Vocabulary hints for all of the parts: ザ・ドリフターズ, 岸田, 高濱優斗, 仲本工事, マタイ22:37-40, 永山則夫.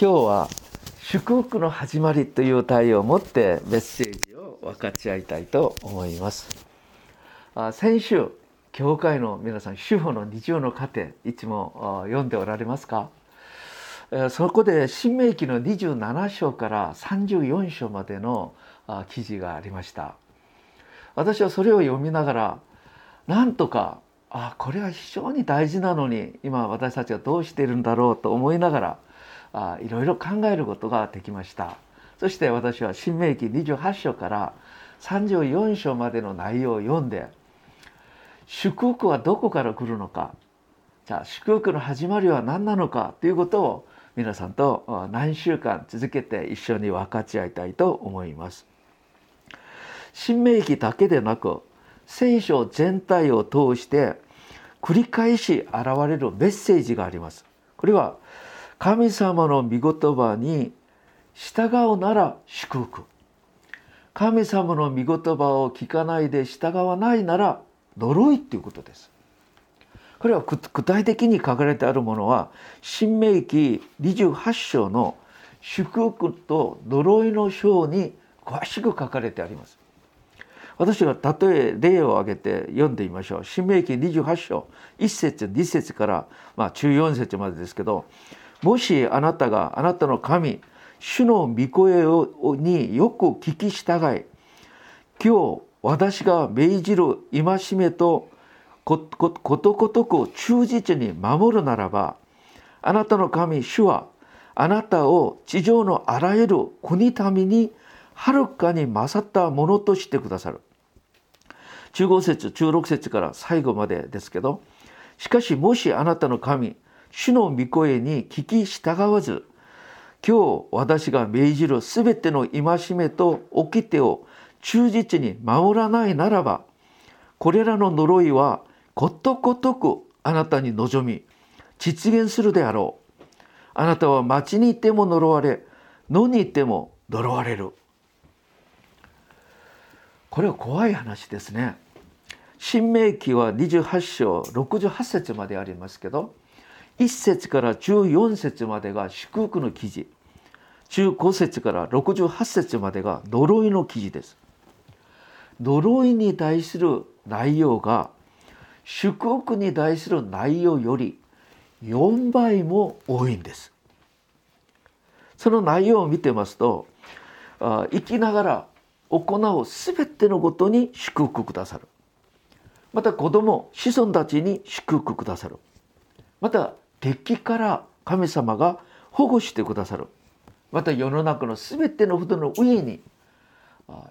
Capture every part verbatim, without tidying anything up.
今日は祝福の始まりという題を持ってメッセージを分かち合いたいと思います。あ先週教会の皆さん主婦の日常の糧いつも読んでおられますか？そこで新明記のにじゅうなな章からさんじゅうよん章までの記事がありました。私はそれを読みながらなんとかあこれは非常に大事なのに今私たちはどうしているんだろうと思いながらあいろいろ考えることができました。そして私は新明記にじゅうはち章からさんじゅうよん章までの内容を読んで祝福はどこから来るのか、じゃあ祝福の始まりは何なのかということを皆さんと何週間続けて一緒に分かち合いたいと思います。新明記だけでなく聖書全体を通して繰り返し現れるメッセージがあります。これは神様の御言葉に従うなら祝福、神様の御言葉を聞かないで従わないなら呪いということです。これは具体的に書かれてあるものは新明記にじゅうはち章の祝福と呪いの章に詳しく書かれてあります。私は例え例を挙げて読んでみましょう。新明記にじゅうはち章いっ節に節から、まあ、じゅうよん節までですけど、もしあなたがあなたの神主の御声をによく聞き従い、今日私が命じる戒めとことごとく忠実に守るならば、あなたの神主はあなたを地上のあらゆる国民にはるかに勝ったものとしてくださる。じゅうご節じゅうろく節から最後までですけど、しかしもしあなたの神主の御声に聞き従わず、今日私が命じるすべての戒めと掟を忠実に守らないならば、これらの呪いはことごとくあなたに臨み実現するであろう。あなたは町にいても呪われ、野にいても呪われる。これは怖い話ですね。新明記はにじゅうはち章ろくじゅうはち節までありますけど、いっ節からじゅうよん節までが祝福の記事、じゅうご節からろくじゅうはち節までが呪いの記事です。呪いに対する内容が祝福に対する内容よりよんばいも多いんです。その内容を見てますと、生きながら行うすべてのことに祝福くださる。また子供、子孫たちに祝福くださる。また敵から神様が保護してくださる。また世の中のすべてのことの上にま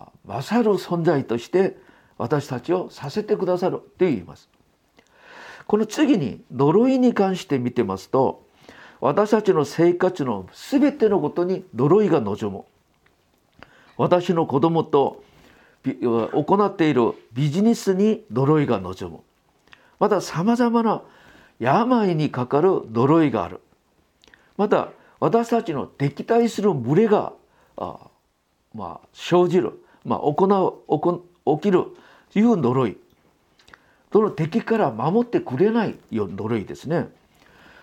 あ、勝る存在として私たちをさせてくださると言います。この次に呪いに関して見てますと、私たちの生活のすべてのことに呪いが望む。私の子供と行っているビジネスに呪いが望む。またさまざまな病にかかる呪いがある。また私たちの敵対する群れがあまあ、生じる、まあ、行う行起きるという呪い、その敵から守ってくれない呪いですね。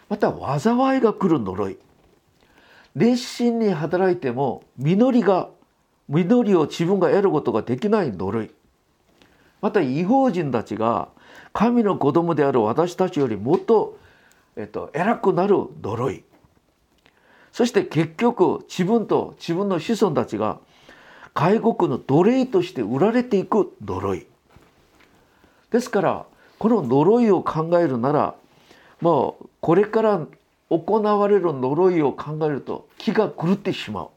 また災いが来る呪い、熱心に働いても実りが実りを自分が得ることができない呪い、また異邦人たちが神の子供である私たちよりもっと、えっと、偉くなる呪い、そして結局自分と自分の子孫たちが外国の奴隷として売られていく呪いですから、この呪いを考えるなら、もうこれから行われる呪いを考えると気が狂ってしまう。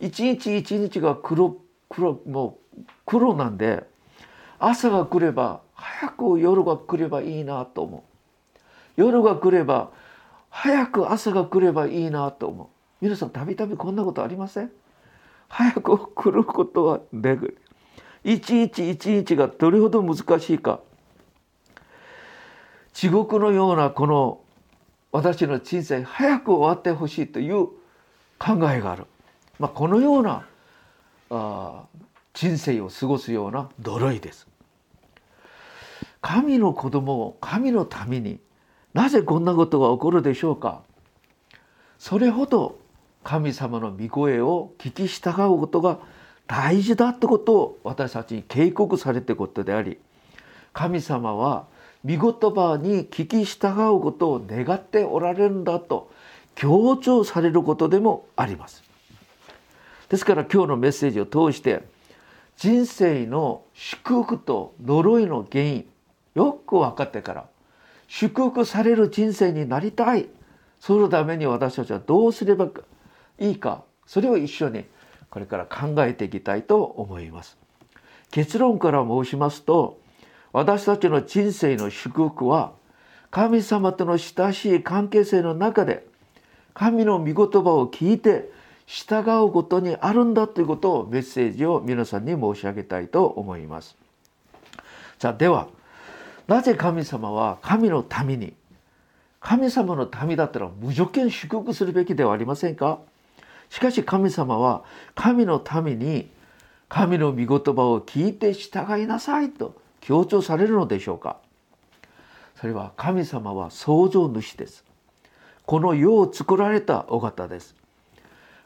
一日一日が黒黒もう黒なんで、朝が来れば早く夜が来ればいいなと思う。夜が来れば早く朝が来ればいいなと思う。皆さんたびたびこんなことありません？早く来ることはできる。一日一日がどれほど難しいか。地獄のようなこの私の人生早く終わってほしいという考えがある。まあ、このようなあ人生を過ごすような呪いです。神の子供を神のためになぜこんなことが起こるでしょうか。それほど神様の御声を聞き従うことが大事だってことを私たちに警告されていることであり、神様は御言葉に聞き従うことを願っておられるんだと強調されることでもあります。ですから今日のメッセージを通して、人生の祝福と呪いの原因よく分かってから、祝福される人生になりたい、そのために私たちはどうすればいいか、それを一緒にこれから考えていきたいと思います。結論から申しますと、私たちの人生の祝福は神様との親しい関係性の中で神の御言葉を聞いて従うことにあるんだということを、メッセージを皆さんに申し上げたいと思います。じゃあでは、なぜ神様は神の民に、神様の民だったら無条件祝福するべきではありませんか。しかし神様は神の民に神の御言葉を聞いて従いなさいと強調されるのでしょうか。それは神様は創造主です。この世を作られたお方です。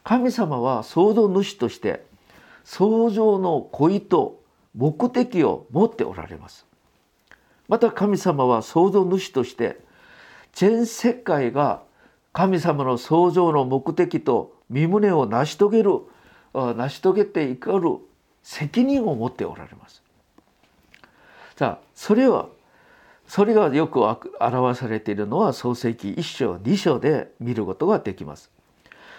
神様は創造主として創造の故意と目的を持っておられます。また神様は創造主として全世界が神様の創造の目的と身旨を成し遂げる成し遂げていく責任を持っておられます。さあ、それはそれがよく表されているのは創世記いっ章に章で見ることができます。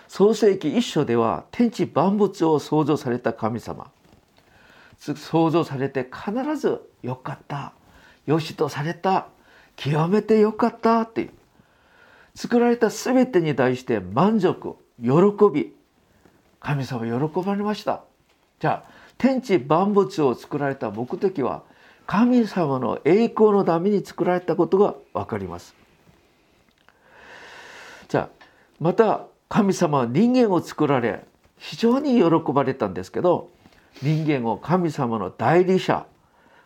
創世記いっ章では、天地万物を創造された神様、創造されて必ずよかった、よしとされた、極めてよかったっていう、作られた全てに対して満足、喜び、神様喜ばれました。じゃあ天地万物を作られた目的は神様の栄光のために作られたことが分かります。じゃあまた神様は人間を作られ非常に喜ばれたんですけど、人間を神様の代理者、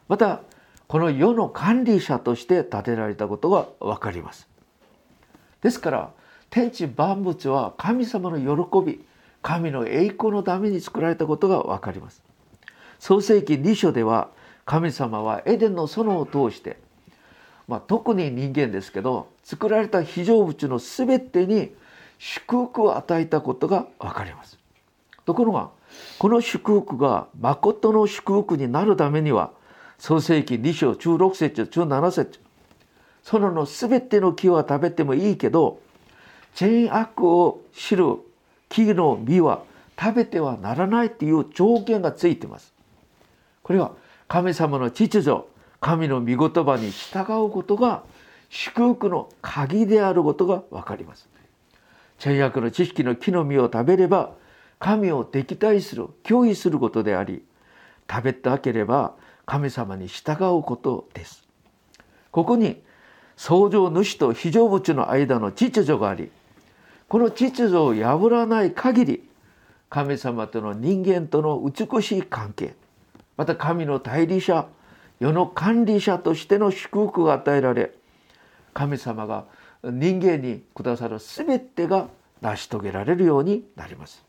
またこの世の管理者として立てられたことが分かります。ですから天地万物は神様の喜び、神の栄光のために作られたことが分かります。創世記に章では、神様はエデンの園を通して、まあ、特に人間ですけど、作られた被造物のすべてに祝福を与えたことが分かります。ところがこの祝福が誠の祝福になるためには、創世記に章じゅうろく節じゅうなな節、園のすべての木は食べてもいいけど善悪を知る木の実は食べてはならないという条件がついています。これは神様の秩序、神の御言葉に従うことが祝福の鍵であることが分かります。善悪の知識の木の実を食べれば神を敵対する、脅威することであり、食べなければ神様に従うことです。ここに創造主と被造物の間の秩序があり、この秩序を破らない限り神様との人間との美しい関係、また神の代理者、世の管理者としての祝福が与えられ、神様が人間にくださる全てが成し遂げられるようになります。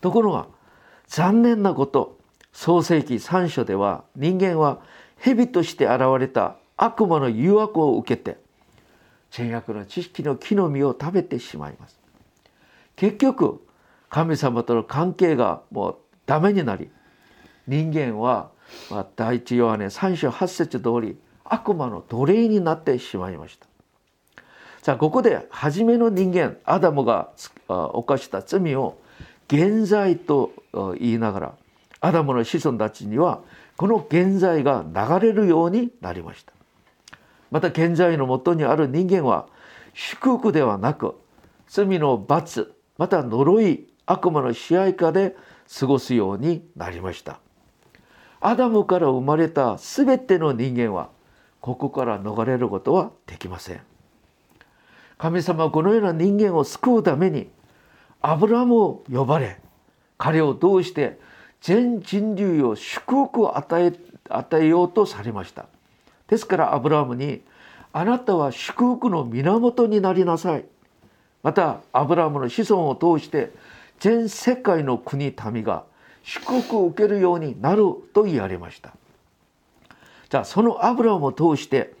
ところが残念なこと、創世記さん章では人間は蛇として現れた悪魔の誘惑を受けて善悪の知識の木の実を食べてしまいます。結局神様との関係がもうダメになり、人間は第一ヨハネさん章はち節通り悪魔の奴隷になってしまいました。さあ、ここで初めの人間アダムが犯した罪を原罪と言いながら、アダムの子孫たちにはこの原罪が流れるようになりました。また原罪のもとにある人間は祝福ではなく罪の罰、また呪い、悪魔の支配下で過ごすようになりました。アダムから生まれたすべての人間はここから逃れることはできません。神様はこのような人間を救うためにアブラムを呼ばれ、彼を通して全人類を祝福を与 え, 与えようとされました。ですからアブラムに、あなたは祝福の源になりなさい、またアブラムの子孫を通して全世界の国民が祝福を受けるようになると言われました。じゃあそのアブラムを通して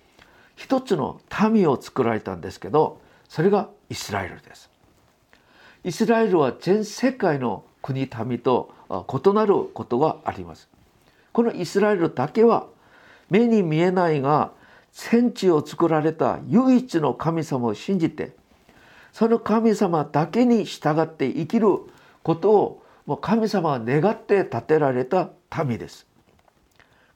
一つの民を作られたんですけど、それがイスラエルです。イスラエルは全世界の国民と異なることがあります。このイスラエルだけは目に見えないが天地を作られた唯一の神様を信じて、その神様だけに従って生きることをもう神様が願って建てられた民です。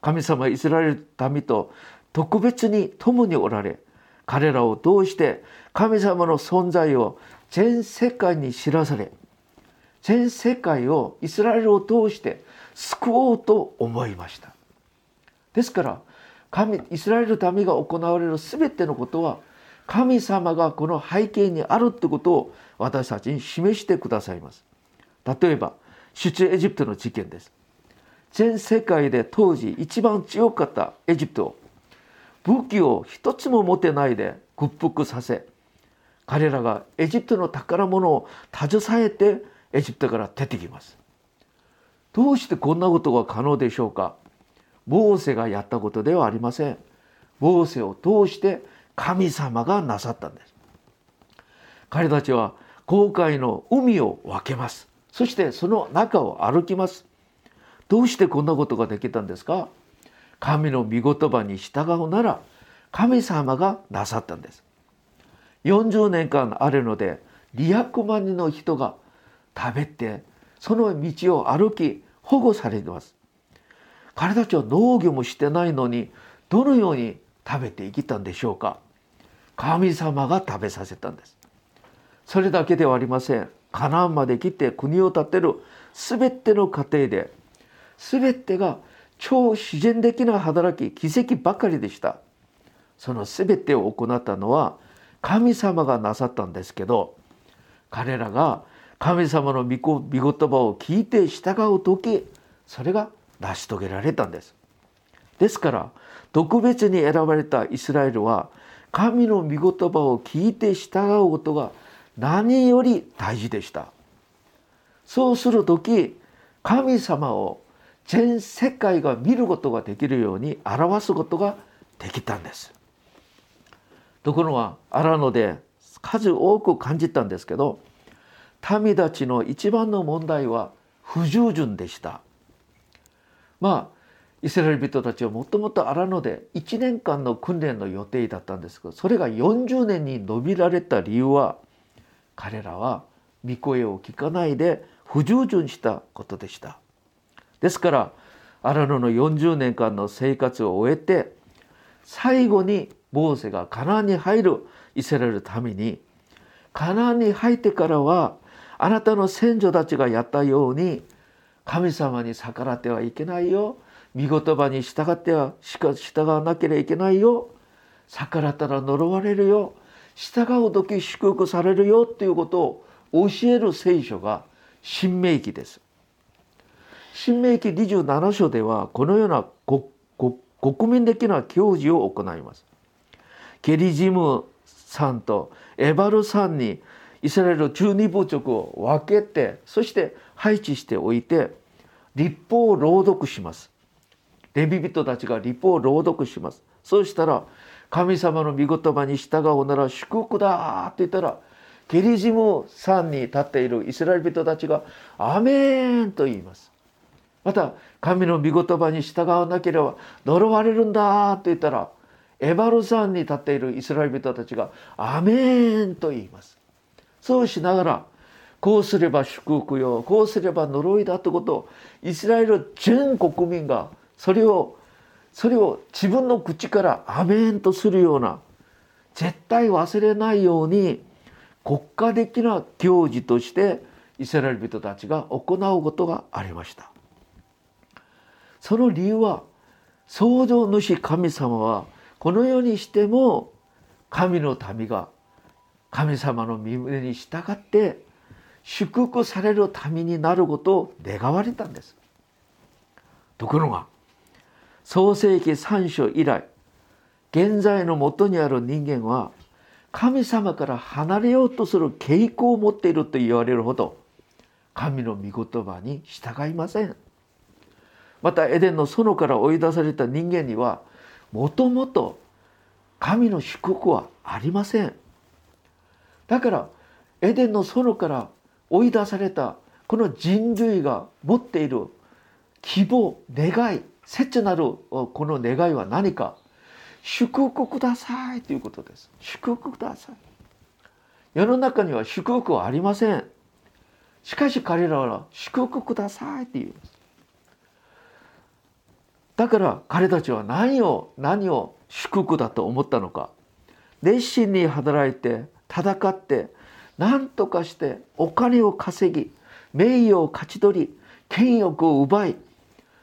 神様イスラエル民と特別に共におられ、彼らを通して神様の存在を全世界に知らされ、全世界をイスラエルを通して救おうと思いました。ですから神イスラエル民が行われる全てのことは神様がこの背景にあるということを私たちに示してくださいます。例えば出エジプトの事件です。全世界で当時一番強かったエジプトを武器を一つも持てないで屈服させ、彼らがエジプトの宝物を携えてエジプトから出てきます。どうしてこんなことが可能でしょうか。モーセがやったことではありません。モーセを通して神様がなさったんです。彼たちは紅海の海を分けます。そしてその中を歩きます。どうしてこんなことができたんですか。神の御言葉に従うなら神様がなさったんです。よんじゅうねんかんあるのでにひゃくまんにんの人が食べて、その道を歩き保護されています。彼たちは農業もしてないのにどのように食べて生きたんでしょうか。神様が食べさせたんです。それだけではありません。カナンまで来て国を建てるすべての過程で、すべてが超自然的な働き、奇跡ばかりでした。そのすべてを行ったのは神様がなさったんですけど、彼らが神様の御言葉を聞いて従うとき、それが成し遂げられたんです。ですから特別に選ばれたイスラエルは神の御言葉を聞いて従うことが何より大事でした。そうするとき神様を全世界が見ることができるように表すことができたんです。ところが荒野で数多く感じたんですけど、民たちの一番の問題は不従順でした。まあイスラエル人たちはもともと荒野でいちねんかんの訓練の予定だったんですけど、それがよんじゅうねんに延びられた理由は、彼らは御声を聞かないで不従順したことでした。ですから荒野のよんじゅうねんかんの生活を終えて、最後にモーセがカナンに入るイスラエル民に、カナンに入ってからはあなたの先祖たちがやったように神様に逆らってはいけないよ、御言葉に従ってはしか従わなければいけないよ、逆らったら呪われるよ、従う時祝福されるよということを教える聖書が新明記です。新明記にじゅうななしょではこのような国民的な教示を行います。ゲリジムさんとエバルさんにイスラエルじゅうにぶちょくを分けて、そして配置しておいて律法を朗読します。レビ人たちが律法を朗読します。そうしたら神様の御言葉に従うなら祝福だって言ったら、ゲリジムさんに立っているイスラエル人たちがアメンと言います。また神の御言葉に従わなければ呪われるんだと言ったら、エバル山に立っているイスラエル人たちがアメンと言います。そうしながら、こうすれば祝福よ、こうすれば呪いだということをイスラエル全国民がそれをそれを自分の口からアメンとするような、絶対忘れないように国家的な行事としてイスラエル人たちが行うことがありました。その理由は、創造主神様はこのようにしても神の民が神様の御旨に従って祝福される民になることを願われたんです。ところが創世記さんしょ以来、現在の元にある人間は神様から離れようとする傾向を持っていると言われるほど、神の御言葉に従いません。またエデンの園から追い出された人間には、もともと神の祝福はありません。だからエデンの園から追い出されたこの人類が持っている希望、願い、切なるこの願いは何か、祝福くださいということです。祝福ください。世の中には祝福はありません。しかし彼らは祝福くださいと言うんです。だから彼たちは何を何を祝福だと思ったのか。熱心に働いて戦って何とかしてお金を稼ぎ、名誉を勝ち取り、権力を奪い、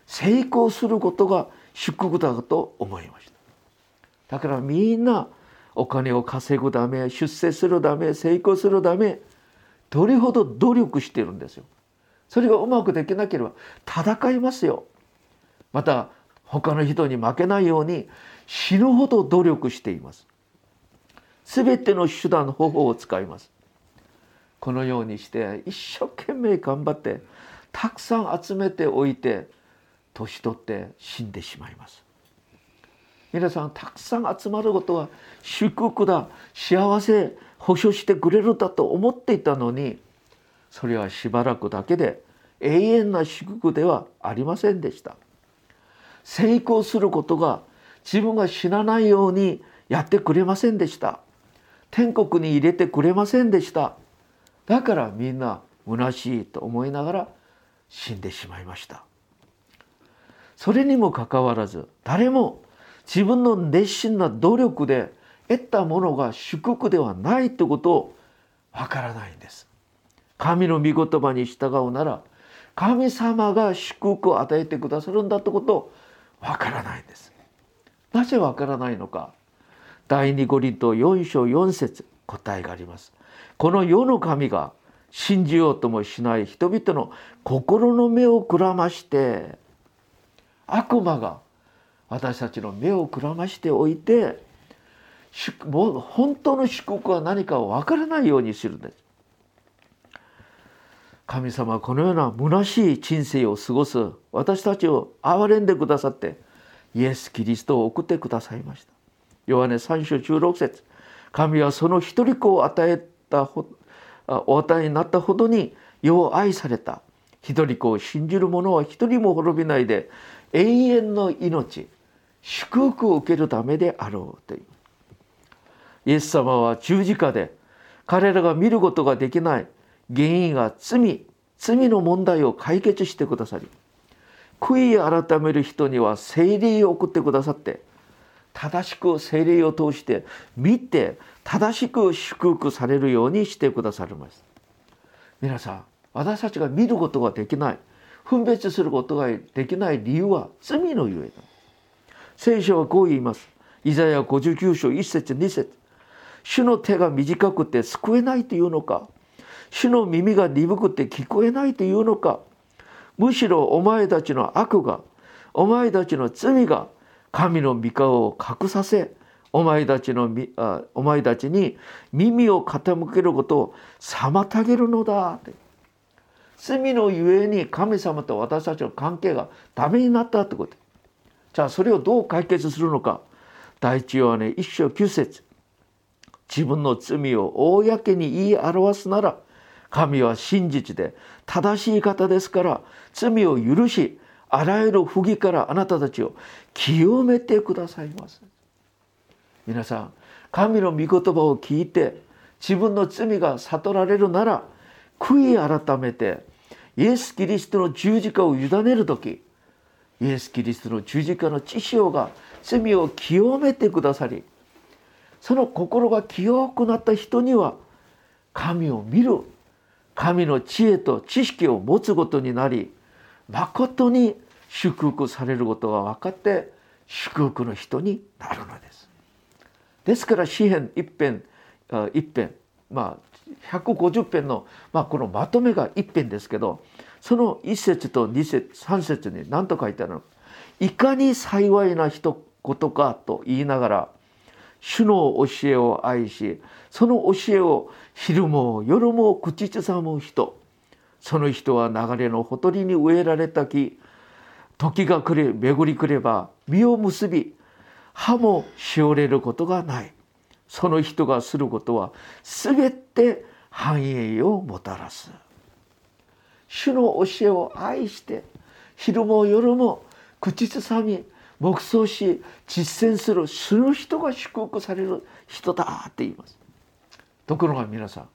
成功することが祝福だと思いました。だからみんなお金を稼ぐため、出世するため、成功するため、どれほど努力してるんですよ。それがうまくできなければ戦いますよ。また他の人に負けないように死ぬほど努力しています。すべての手段方法を使います。このようにして一生懸命頑張ってたくさん集めておいて、年取って死んでしまいます。皆さん、たくさん集まることは祝福だ、幸せ保証してくれるだと思っていたのに、それはしばらくだけで永遠な祝福ではありませんでした。成功することが自分が死なないようにやってくれませんでした。天国に入れてくれませんでした。だからみんな虚しいと思いながら死んでしまいました。それにもかかわらず、誰も自分の熱心な努力で得たものが祝福ではないということをわからないんです。神の御言葉に従うなら、神様が祝福を与えてくださるんだということをわからないんです。なぜわからないのか。だいにコリントよん章よん節、答えがあります。この世の神が信じようともしない人々の心の目をくらまして、悪魔が私たちの目をくらましておいて、本当の祝福は何かを分からないようにするんです。神様はこのような虚しい人生を過ごす私たちを憐れんでくださって、イエス・キリストを送ってくださいました。ヨハネさん章じゅうろく節、神はその一人子を与えたお与えになったほどに世を愛された。一人子を信じる者は一人も滅びないで、永遠の命、祝福を受けるためであろうという。イエス様は十字架で彼らが見ることができない原因が罪、罪の問題を解決してくださり、悔い改める人には聖霊を送ってくださって、正しく聖霊を通して見て正しく祝福されるようにしてくださります。皆さん、私たちが見ることができない、分別することができない理由は罪のゆえだ。聖書はこう言います。イザヤごじゅうきゅう章いち節に節、主の手が短くて救えないというのか、主の耳が鈍くて聞こえないというのか、むしろお前たちの悪が、お前たちの罪が神の御顔を隠させ、お前たちのあお前たちに耳を傾けることを妨げるのだ。罪のゆえに神様と私たちの関係がダメになったってこと。じゃあそれをどう解決するのか。第一ヨハネいっ章きゅう節、自分の罪を公に言い表すなら、神は真実で正しい方ですから、罪を許し、あらゆる不義からあなたたちを清めてくださいます。皆さん、神の御言葉を聞いて自分の罪が悟られるなら、悔い改めてイエス・キリストの十字架を委ねるとき、イエス・キリストの十字架の血潮が罪を清めてくださり、その心が清くなった人には神を見る、神の知恵と知識を持つことになり、まことに祝福されることが分かって祝福の人になるのです。ですから詩編一編一編、まあひゃくごじゅう編の、まあ、このまとめが一編ですけど、そのいち節とに節さん節に何と書いてあるのか。いかに幸いな一言かと言いながら、主の教えを愛し、その教えを昼も夜も口ずさむ人、その人は流れのほとりに植えられた木、時が来れ巡り来れば実を結び、葉もしおれることがない。その人がすることはすべて繁栄をもたらす。主の教えを愛して昼も夜も口ずさみ黙想し実践する、その人が祝福される人だって言います。ところが皆さん、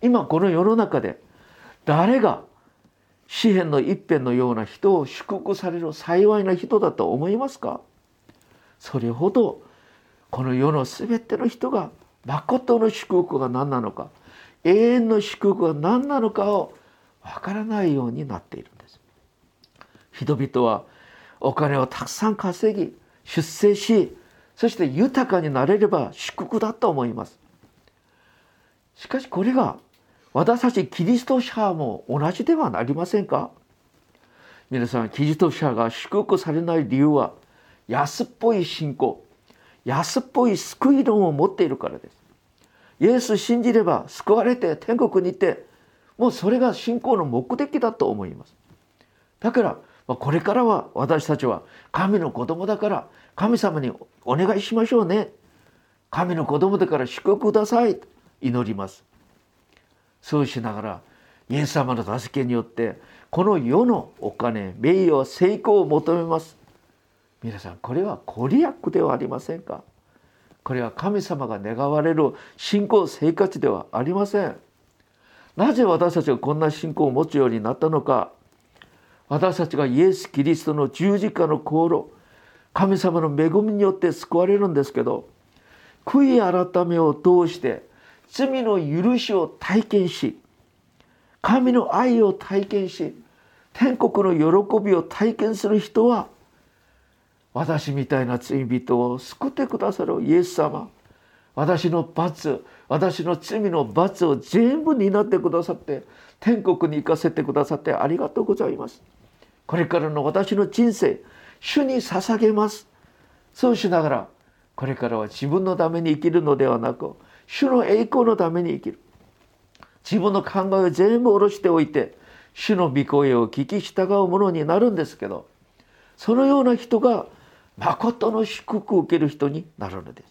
今この世の中で誰が詩篇の一篇のような人を祝福される幸いな人だと思いますか？それほどこの世のすべての人が誠の祝福が何なのか、永遠の祝福が何なのかをわからないようになっているんです。人々はお金をたくさん稼ぎ、出世し、そして豊かになれれば祝福だと思います。しかしこれが私たちキリスト者も同じではありませんか？皆さん、キリスト者が祝福されない理由は安っぽい信仰、安っぽい救い論を持っているからです。イエス信じれば救われて天国に行って、もうそれが信仰の目的だと思います。だからこれからは私たちは神の子供だから神様にお願いしましょうね、神の子供だから祝福くださいと祈ります。そうしながらイエス様の助けによってこの世のお金、名誉、成功を求めます。皆さん、これはご利益ではありませんか？これは神様が願われる信仰生活ではありません。なぜ私たちがこんな信仰を持つようになったのか。私たちがイエス・キリストの十字架の功労、神様の恵みによって救われるんですけど、悔い改めを通して罪の許しを体験し、神の愛を体験し、天国の喜びを体験する人は、私みたいな罪人を救ってくださるイエス様、私の罰、私の罪の罰を全部担ってくださって、天国に行かせてくださってありがとうございます。これからの私の人生、主に捧げます。そうしながら、これからは自分のために生きるのではなく、主の栄光のために生きる。自分の考えを全部下ろしておいて、主の御声を聞き従うものになるんですけど、そのような人が誠の祝福を受ける人になるのです。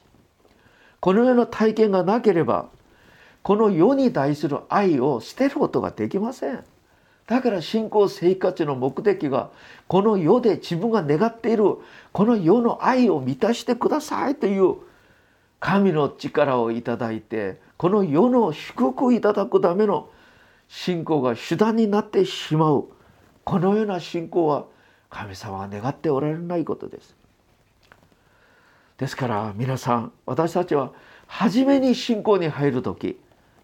このような体験がなければ、この世に対する愛を捨てることができません。だから信仰生活の目的が、この世で自分が願っているこの世の愛を満たしてくださいという神の力をいただいて、この世の祝福をいただくための信仰が手段になってしまう。このような信仰は神様は願っておられないことです。ですから皆さん、私たちは初めに信仰に入るとき、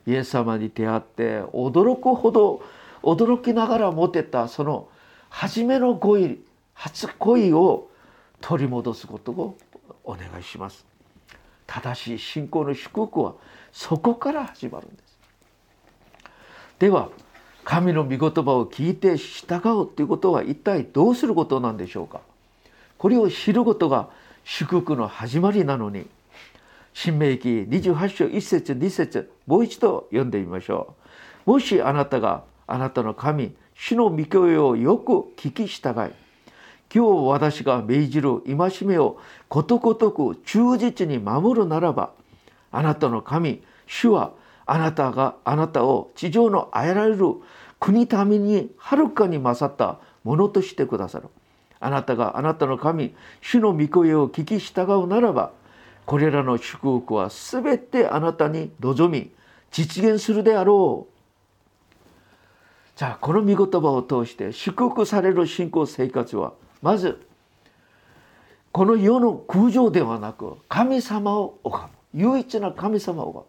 イエス様に出会って驚くほど驚きながら持てたその初めの恋、初恋を取り戻すことをお願いします。正しい信仰の祝福はそこから始まるんです。では、神の御言葉を聞いて従うということは一体どうすることなんでしょうか？これを知ることが祝福の始まりなのに、申命記にじゅうはちしょういっせつにせつ、もう一度読んでみましょう。もしあなたがあなたの神主の御声をよく聞き従い、今日私が命じる戒めをことごとく忠実に守るならば、あなたの神主はあなたがあなたを地上のあえられる国民にはるかに勝ったものとしてくださる。あなたがあなたの神主の御声を聞き従うならば、これらの祝福はすべてあなたに望み実現するであろう。じゃあ、この御言葉を通して祝福される信仰生活は、まずこの世の空上ではなく神様を拝む、唯一な神様を拝む。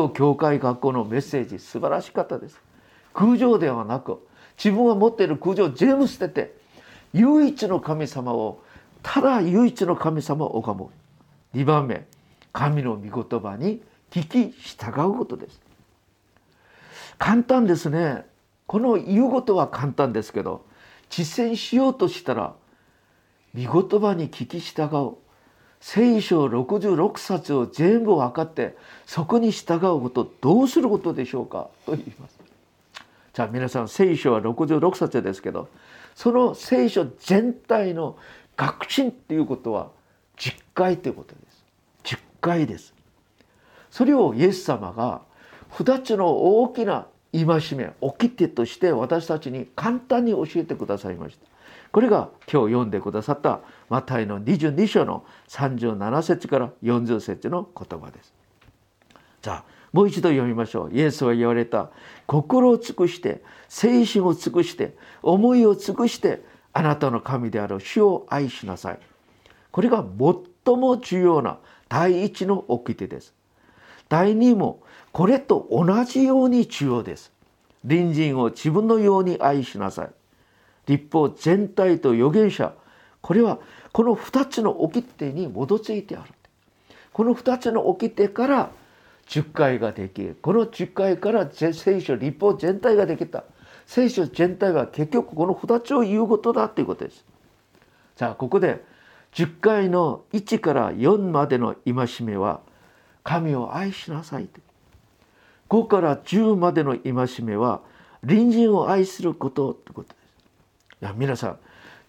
今日教会学校のメッセージ素晴らしかったです。空上ではなく、自分が持っている空上を全部捨てて、唯一の神様を、ただ唯一の神様を拝む。にばんめ、神の御言葉に聞き従うことです。簡単ですね。この言うことは簡単ですけど、実践しようとしたら、御言葉に聞き従う、聖書ろくじゅうろくさつを全部分かってそこに従うこと、どうすることでしょうかと言います。じゃあ皆さん、聖書はろくじゅうろくさつですけど、その聖書全体の学信っていうことは実戒ということです。実戒です。それをイエス様がふたつの大きな戒め、掟として私たちに簡単に教えてくださいました。これが今日読んでくださったマタイのにじゅうに章のさんじゅうななせつからよんじゅっせつの言葉です。じゃあもう一度読みましょう。イエスは言われた。心を尽くして、精神を尽くして、思いを尽くして、あなたの神である主を愛しなさい。これが最も重要な第一の掟です。第二もこれと同じように重要です。隣人を自分のように愛しなさい。律法全体と預言者、これはこのふたつの掟に基づいてある。このふたつの掟から十戒ができ、この十戒から聖書律法全体ができた。聖書全体は結局このふたつを言うことだということです。じゃあここで十戒のいちからよんまでの戒めは神を愛しなさい、ごからじゅうまでの戒めは隣人を愛することということです。いや皆さん、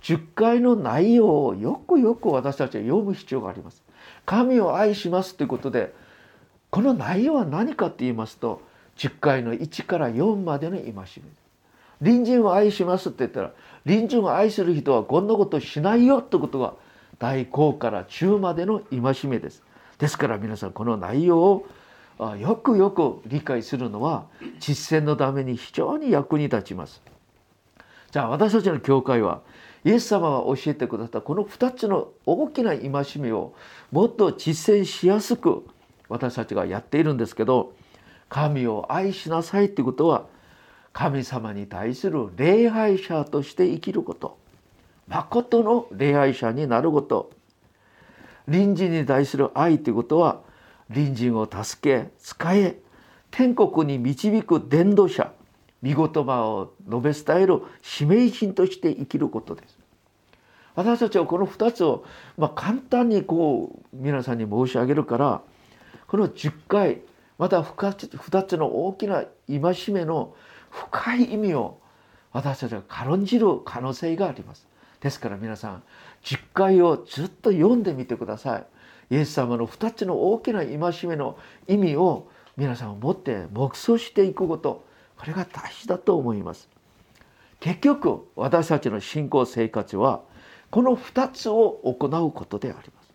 十戒の内容をよくよく私たちは読む必要があります。神を愛しますということで、この内容は何かと言いますと、十戒のいちからよんまでの戒め、隣人を愛しますって言ったら、隣人を愛する人はこんなことしないよということが第ごからじゅうまでの戒めです。ですから皆さん、この内容をよくよく理解するのは実践のために非常に役に立ちます。じゃあ私たちの教会は、イエス様が教えてくださったこのふたつの大きな戒めをもっと実践しやすく私たちがやっているんですけど、神を愛しなさいということは、神様に対する礼拝者として生きること、誠の礼拝者になること、隣人に対する愛ということは、隣人を助け使え天国に導く伝道者、御言葉を述べ伝える使命人として生きることです。私たちはこのふたつを、まあ、簡単にこう皆さんに申し上げるから、このじゅっかい、またふたつの大きな戒めの深い意味を私たちは軽んじる可能性があります。ですから皆さん、じゅっかいをずっと読んでみてください。イエス様のふたつの大きな戒めの意味を皆さんを持って黙想していくこと、これが大事だと思います。結局私たちの信仰生活はこのふたつを行うことであります。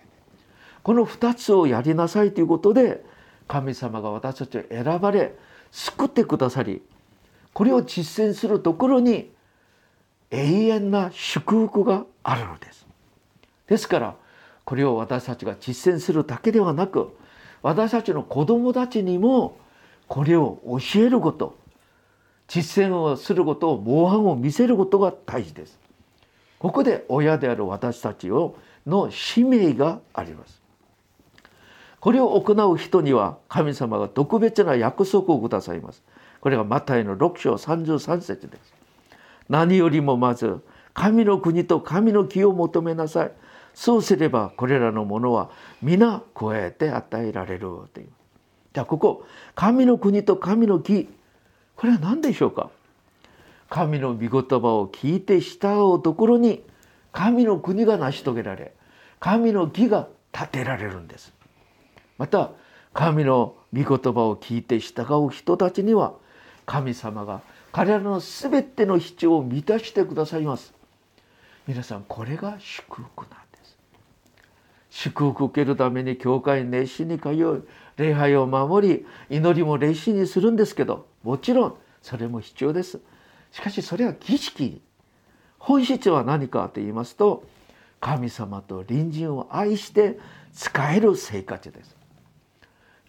このふたつをやりなさいということで、神様が私たちを選ばれ救ってくださり、これを実践するところに永遠な祝福があるのです。ですからこれを私たちが実践するだけではなく、私たちの子供たちにもこれを教えること、実践をすることを、模範を見せることが大事です。ここで親である私たちをの使命があります。これを行う人には神様が特別な約束をくださいます。これがマタイのろく章さんじゅうさんせつです。何よりもまず神の国と神の義を求めなさい。そうすればこれらのものは皆加えて与えられるという。じゃあここ、神の国と神の義、これは何でしょうか。神の御言葉を聞いて従うところに神の国が成し遂げられ、神の義が立てられるんです。また神の御言葉を聞いて従う人たちには、神様が彼らのすべての必要を満たしてくださいます。皆さん、これが祝福なんです。祝福を受けるために教会に熱心に通う、礼拝を守り、祈りも熱心にするんですけど、もちろんそれも必要です。しかしそれは儀式。本質は何かと言いますと、神様と隣人を愛して使える生活です。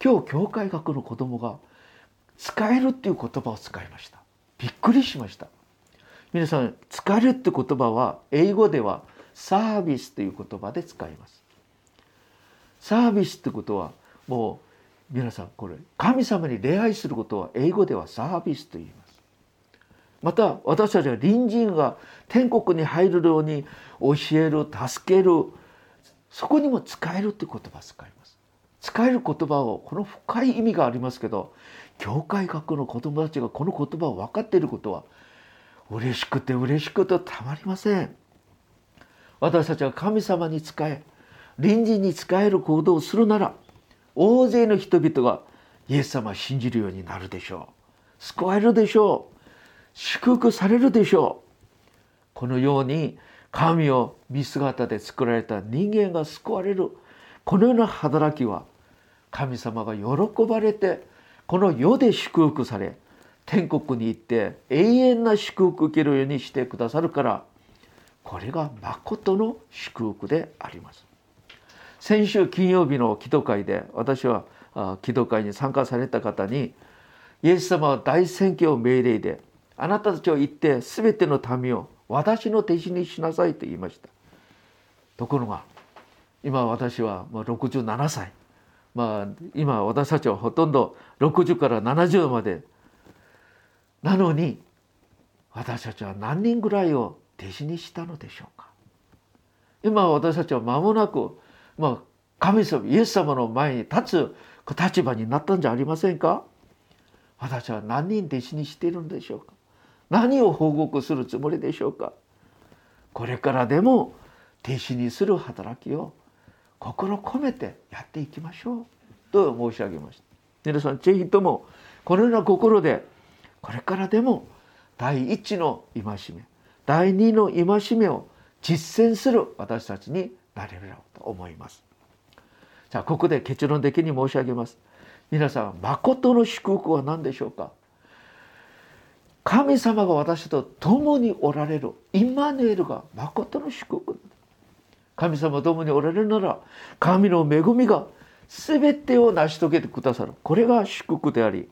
今日教会学の子どもが使えるっていう言葉を使いました。びっくりしました。皆さん、使えるって言葉は英語ではサービスという言葉で使います。サービスってことは、もう皆さん、これ神様に礼拝することは英語ではサービスと言います。また私たちは隣人が天国に入るように教える、助ける、そこにも使えるって言葉を使います。使える言葉を、この深い意味がありますけど、教会学の子どもたちがこの言葉を分かっていることは嬉しくて嬉しくてたまりません。私たちは神様に仕え、隣人に仕える行動をするなら、大勢の人々がイエス様を信じるようになるでしょう。救われるでしょう。祝福されるでしょう。このように神を見姿で作られた人間が救われる、このような働きは、神様が喜ばれてこの世で祝福され、天国に行って永遠な祝福を受けるようにしてくださるから、これが誠の祝福であります。先週金曜日の祈祷会で、私は祈祷会に参加された方に、イエス様は大宣教命令で、あなたたちを行ってすべての民を私の弟子にしなさいと言いました。ところが今私はろくじゅうななさい、まあ、今私たちはほとんどろくじゅうからななじゅうまでなのに、私たちは何人ぐらいを弟子にしたのでしょうか。今私たちは間もなく、まあ、神様イエス様の前に立つ立場になったんじゃありませんか。私は何人弟子にしているんでしょうか。何を報告するつもりでしょうか。これからでも弟子にする働きを心込めてやっていきましょうと申し上げました。皆さん、ぜひともこのような心で、これからでも第一の戒め、第二の戒めを実践する私たちになれればと思います。じゃあ、ここで結論的に申し上げます。皆さん、誠の祝福は何でしょうか。神様が私と共におられる、イマヌエルが誠の祝福。神様と共におられるなら、神の恵みが全てを成し遂げてくださる、これが祝福であり、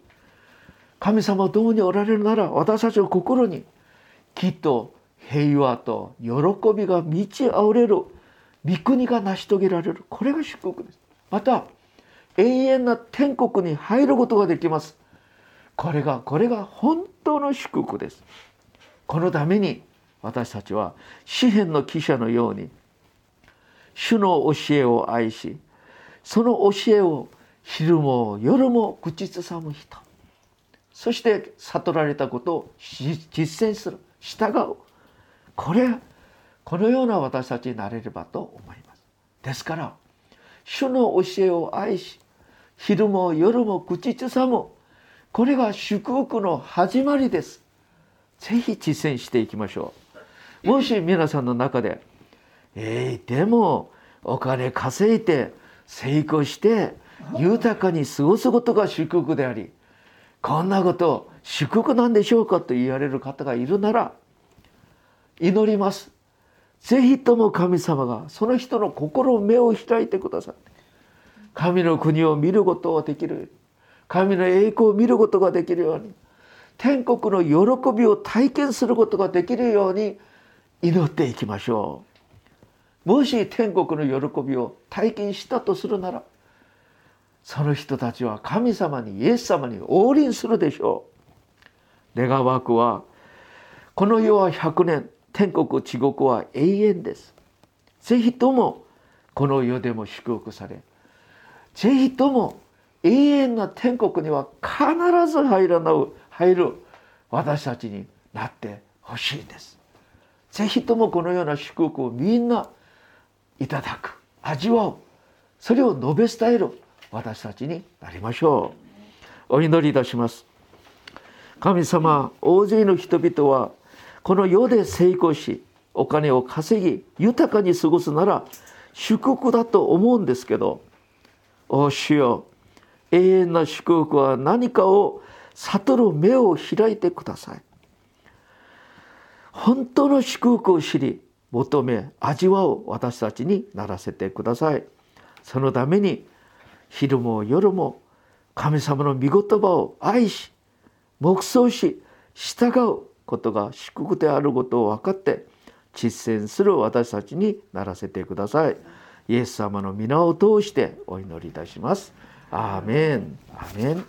神様と共におられるなら、私たちの心にきっと平和と喜びが満ちあふれる、御国が成し遂げられる、これが祝福です。また永遠な天国に入ることができます。これがこれが本当の祝福です。このために私たちは詩篇の記者のように、主の教えを愛し、その教えを昼も夜も口ずさむ人、そして悟られたことを実践する、従う、これこのような私たちになれればと思います。ですから、主の教えを愛し、昼も夜も口ずさむ、これが祝福の始まりです。ぜひ実践していきましょう。もし皆さんの中で、えー、でもお金稼いで成功して豊かに過ごすことが祝福であり、こんなこと祝福なんでしょうかと言われる方がいるなら、祈ります。ぜひとも神様がその人の心、目を開いてくださって、神の国を見ることができる、神の栄光を見ることができるように、天国の喜びを体験することができるように祈っていきましょう。もし天国の喜びを体験したとするなら、その人たちは神様に、イエス様に応臨するでしょう。願わくは、この世はひゃくねん、天国地獄は永遠です。ぜひともこの世でも祝福され、ぜひとも永遠な天国には必ず入らなう入る私たちになってほしいです。ぜひともこのような祝福をみんないただく、味わう、それを述べ伝える私たちになりましょう。お祈りいたします。神様、大勢の人々はこの世で成功し、お金を稼ぎ豊かに過ごすなら祝福だと思うんですけど、お主よ、永遠な祝福は何かを悟る目を開いてください。本当の祝福を知り、求め、味わう私たちにならせてください。そのために昼も夜も神様の御言葉を愛し、黙想し、従うことが祝福であることを分かって実践する私たちにならせてください。イエス様の御名を通してお祈りいたします。アーメン。アーメン。